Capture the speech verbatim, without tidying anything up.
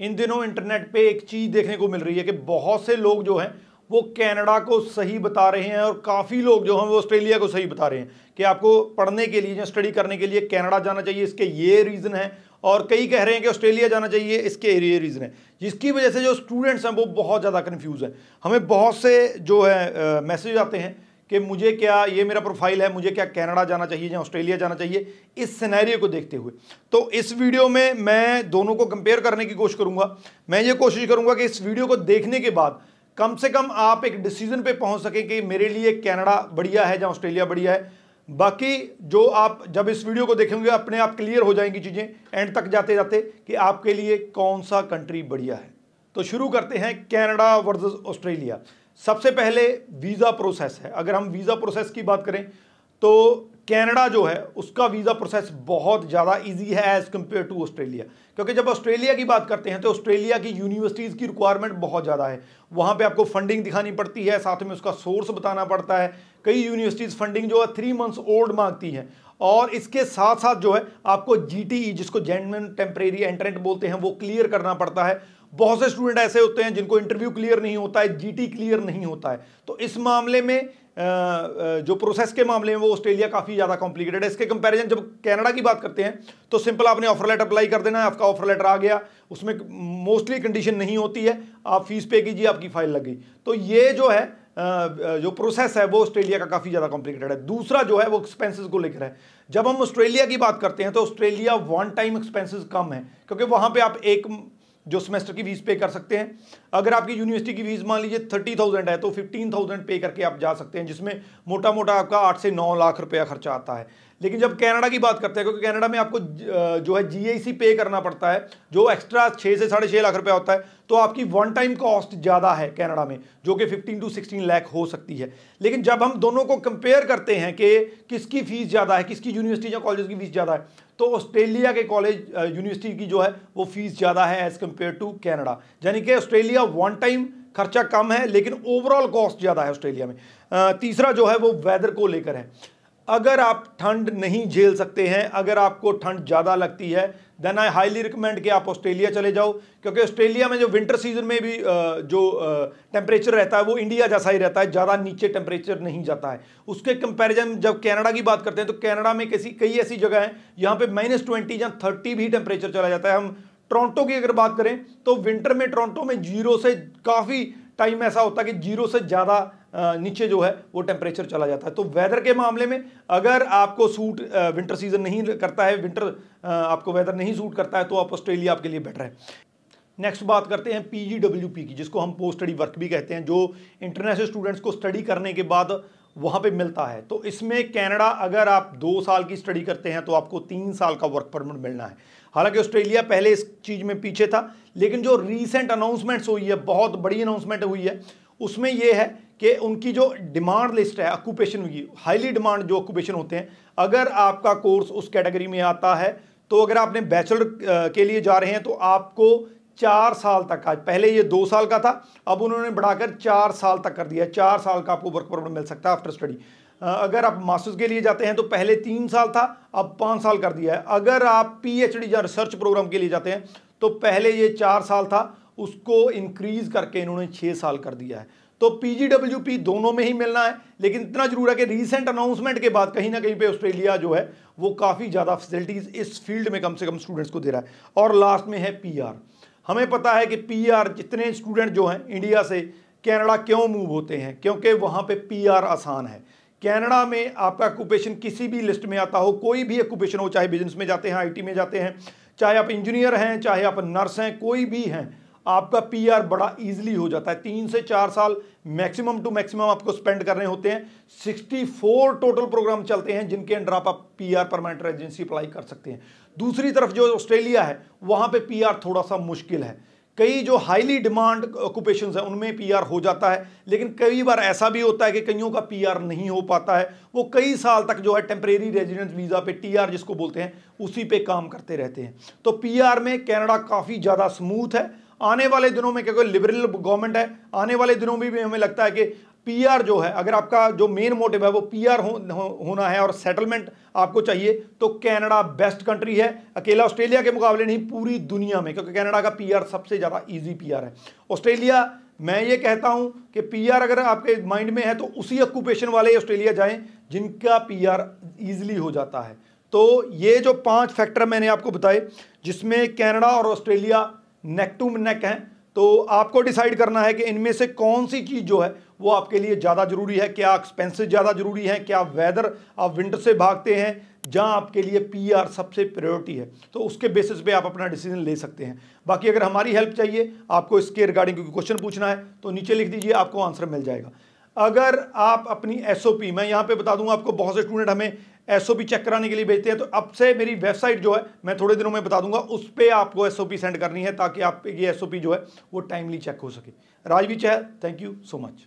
इन दिनों इंटरनेट पे एक चीज़ देखने को मिल रही है कि बहुत से लोग जो हैं वो कनाडा को सही बता रहे हैं और काफ़ी लोग जो हैं वो ऑस्ट्रेलिया को सही बता रहे हैं कि आपको पढ़ने के लिए, स्टडी करने के लिए कनाडा जाना चाहिए, इसके ये रीज़न है। और कई कह रहे हैं कि ऑस्ट्रेलिया जाना चाहिए, इसके ये रीज़न है, जिसकी वजह से जो स्टूडेंट्स हैं वो बहुत ज़्यादा कन्फ्यूज़ हैं। हमें बहुत से जो है मैसेज आते हैं कि मुझे क्या, ये मेरा प्रोफाइल है, मुझे क्या कनाडा जाना चाहिए या ऑस्ट्रेलिया जाना चाहिए, इस सिनेरियो को देखते हुए। तो इस वीडियो में मैं दोनों को कंपेयर करने की कोशिश करूंगा। मैं ये कोशिश करूंगा कि इस वीडियो को देखने के बाद कम से कम आप एक डिसीजन पे पहुंच सकें कि मेरे लिए कनाडा बढ़िया है या ऑस्ट्रेलिया बढ़िया है। बाकी जो आप जब इस वीडियो को देखेंगे अपने आप क्लियर हो जाएंगी चीज़ें एंड तक जाते जाते कि आपके लिए कौन सा कंट्री बढ़िया है। तो शुरू करते हैं कनाडा वर्सेस ऑस्ट्रेलिया। सबसे पहले वीज़ा प्रोसेस है। अगर हम वीज़ा प्रोसेस की बात करें तो कनाडा जो है उसका वीज़ा प्रोसेस बहुत ज़्यादा इजी है एज़ कम्पेयर टू ऑस्ट्रेलिया, क्योंकि जब ऑस्ट्रेलिया की बात करते हैं तो ऑस्ट्रेलिया की यूनिवर्सिटीज़ की रिक्वायरमेंट बहुत ज़्यादा है। वहाँ पे आपको फंडिंग दिखानी पड़ती है, साथ में उसका सोर्स बताना पड़ता है। कई यूनिवर्सिटीज़ फंडिंग जो है थ्री मंथ्स ओल्ड मांगती हैं, और इसके साथ साथ जो है आपको जी टी ई जिसको जेन्युइन टेम्परेरी एंट्रेंट बोलते हैं वो क्लियर करना पड़ता है। बहुत से स्टूडेंट ऐसे होते हैं जिनको इंटरव्यू क्लियर नहीं होता है, जीटी क्लियर नहीं होता है। तो इस मामले में जो प्रोसेस के मामले में वो ऑस्ट्रेलिया काफ़ी ज़्यादा कॉम्प्लिकेटेड है। इसके कंपैरिजन जब कनाडा की बात करते हैं तो सिंपल आपने ऑफर लेटर अप्लाई कर देना है, आपका ऑफर लेटर आ गया, उसमें मोस्टली कंडीशन नहीं होती है, आप फीस पे कीजिए, आपकी फाइल लग गई। तो ये जो है जो प्रोसेस है वो ऑस्ट्रेलिया का काफ़ी ज़्यादा कॉम्प्लिकेटेड है। दूसरा जो है वो एक्सपेंसेस को लेकर है। जब हम ऑस्ट्रेलिया की बात करते हैं तो ऑस्ट्रेलिया वन टाइम एक्सपेंसेस कम है, क्योंकि वहाँ पर आप एक जो सेमेस्टर की फीस पे कर सकते हैं। अगर आपकी यूनिवर्सिटी की फीस मान लीजिए थर्टी थाउजेंड है तो फिफ्टीन थाउजेंड पे करके आप जा सकते हैं, जिसमें मोटा मोटा आपका आठ से नौ लाख रुपया खर्चा आता है। लेकिन जब कनाडा की बात करते हैं, क्योंकि कनाडा में आपको जो है जीआईसी पे करना पड़ता है जो एक्स्ट्रा छः से साढ़े छः लाख रुपया होता है, तो आपकी वन टाइम कॉस्ट ज़्यादा है कनाडा में, जो कि फिफ्टीन टू सिक्सटीन लाख हो सकती है। लेकिन जब हम दोनों को कंपेयर करते हैं कि किसकी फ़ीस ज़्यादा है, किसकी यूनिवर्सिटी या कॉलेज की फ़ीस ज़्यादा है, तो ऑस्ट्रेलिया के कॉलेज यूनिवर्सिटी की जो है वो फीस ज़्यादा है एज़ कम्पेयर टू कनाडा। यानी कि ऑस्ट्रेलिया वन टाइम खर्चा कम है लेकिन ओवरऑल कॉस्ट ज़्यादा है ऑस्ट्रेलिया में। तीसरा जो है वो वेदर को लेकर है। अगर आप ठंड नहीं झेल सकते हैं, अगर आपको ठंड ज़्यादा लगती है, देन आई हाईली रिकमेंड कि आप ऑस्ट्रेलिया चले जाओ, क्योंकि ऑस्ट्रेलिया में जो विंटर सीजन में भी जो टेम्परेचर रहता है वो इंडिया जैसा ही रहता है, ज़्यादा नीचे टेम्परेचर नहीं जाता है। उसके कंपैरिजन जब कनाडा की बात करते हैं तो कनाडा में किसी कई ऐसी जगह हैं यहाँ पे माइनस ट्वेंटी या थर्टी भी टेम्परेचर चला जाता है। हम टोरंटो की अगर बात करें तो विंटर में टोरंटो में जीरो से काफ़ी टाइम ऐसा होता है कि जीरो से ज़्यादा नीचे जो है वो टेम्परेचर चला जाता है। तो वेदर के मामले में अगर आपको सूट विंटर सीजन नहीं करता है, विंटर आपको वेदर नहीं सूट करता है, तो आप ऑस्ट्रेलिया आपके लिए बेटर है। नेक्स्ट बात करते हैं पीजीडब्ल्यूपी की, जिसको हम पोस्ट स्टडी वर्क भी कहते हैं, जो इंटरनेशनल स्टूडेंट्स को स्टडी करने के बाद वहाँ पे मिलता है। तो इसमें कनाडा अगर आप दो साल की स्टडी करते हैं तो आपको तीन साल का वर्क परमिट मिलना है। हालांकि ऑस्ट्रेलिया पहले इस चीज़ में पीछे था, लेकिन जो रीसेंट अनाउंसमेंट्स हुई है, बहुत बड़ी अनाउंसमेंट हुई है, उसमें यह है कि उनकी जो डिमांड लिस्ट है ऑक्यूपेशन की, हाईली डिमांड जो ऑक्यूपेशन होते हैं, अगर आपका कोर्स उस कैटेगरी में आता है तो अगर आपने बैचलर के लिए जा रहे हैं तो आपको चार साल तक का, पहले ये दो साल का था, अब उन्होंने बढ़ाकर चार साल तक कर दिया, चार साल का आपको वर्क परमिट मिल सकता है आफ्टर स्टडी। अगर आप मास्टर्स के लिए जाते हैं तो पहले तीन साल था, अब पाँच साल कर दिया है। अगर आप पीएचडी या रिसर्च प्रोग्राम के लिए जाते हैं तो पहले ये चार साल था, उसको इंक्रीज़ करके इन्होंने छः साल कर दिया है। तो पीजीडब्ल्यूपी दोनों में ही मिलना है, लेकिन इतना जरूर है कि रीसेंट अनाउंसमेंट के बाद कहीं ना कहीं पे ऑस्ट्रेलिया जो है वो काफ़ी ज़्यादा फैसिलिटीज़ इस फील्ड में कम से कम स्टूडेंट्स को दे रहा है। और लास्ट में है पीआर। हमें पता है कि पीआर जितने स्टूडेंट जो हैं इंडिया से कनाडा क्यों मूव होते हैं, क्योंकि वहाँ पर पीआर आसान है। कनाडा में आपका ऑक्यूपेशन किसी भी लिस्ट में आता हो, कोई भी ऑक्यूपेशन हो, चाहे बिजनेस में जाते हैं, आईटी में जाते हैं, चाहे आप इंजीनियर हैं, चाहे आप नर्स हैं, कोई भी हैं, आपका पीआर बड़ा इजीली हो जाता है। तीन से चार साल मैक्सिमम टू मैक्सिमम आपको स्पेंड करने होते हैं। सिक्सटी फोर टोटल प्रोग्राम चलते हैं जिनके अंडर आप पीआर परमानेंट रेजिडेंसी अप्लाई कर सकते हैं। दूसरी तरफ जो ऑस्ट्रेलिया है वहां पे पीआर थोड़ा सा मुश्किल है। कई जो हाईली डिमांड ऑक्यूपेशंस हैं उनमें पीआर हो जाता है, लेकिन कई बार ऐसा भी होता है कि कईयों का पीआर नहीं हो पाता है, वो कई साल तक जो है टेम्परेरी रेजिडेंट वीज़ा पे, टीआर जिसको बोलते हैं, उसी पे काम करते रहते हैं। तो पीआर में कनाडा काफ़ी ज़्यादा स्मूथ है आने वाले दिनों में, क्योंकि लिबरल गवर्नमेंट है। आने वाले दिनों में भी हमें लगता है कि पीआर जो है, अगर आपका जो मेन मोटिव है वो पीआर हो, हो, होना है और सेटलमेंट आपको चाहिए, तो कनाडा बेस्ट कंट्री है, अकेला ऑस्ट्रेलिया के मुकाबले नहीं पूरी दुनिया में, क्योंकि कनाडा का पीआर सबसे ज़्यादा ईजी पीआर है। ऑस्ट्रेलिया मैं ये कहता हूं कि पीआर अगर आपके माइंड में है तो उसी ऑक्यूपेशन वाले ऑस्ट्रेलिया जाएं जिनका पीआर इजीली हो जाता है। तो ये जो पांच फैक्टर मैंने आपको बताए जिसमें कनाडा और ऑस्ट्रेलिया नेक टू नेक हैं, तो आपको डिसाइड करना है कि इनमें से कौन सी चीज़ जो है वो आपके लिए ज़्यादा ज़रूरी है। क्या एक्सपेंसेस ज़्यादा ज़रूरी हैं, क्या वेदर, आप विंटर से भागते हैं, जहाँ आपके लिए पीआर सबसे प्रायोरिटी है, तो उसके बेसिस पे आप अपना डिसीजन ले सकते हैं। बाकी अगर हमारी हेल्प चाहिए, आपको इसके रिगार्डिंग कोई क्वेश्चन पूछना है तो नीचे लिख दीजिए, आपको आंसर मिल जाएगा। अगर आप अपनी एसओपी, मैं यहाँ पे बता दूंगा आपको, बहुत से स्टूडेंट हमें एसओपी चेक कराने के लिए भेजते हैं, तो अब से मेरी वेबसाइट जो है मैं थोड़े दिनों में बता दूंगा, उस पर आपको एसओपी सेंड करनी है ताकि आप ये एसओपी जो है वो टाइमली चेक हो सके। Rajvi Chahal, thank you so much.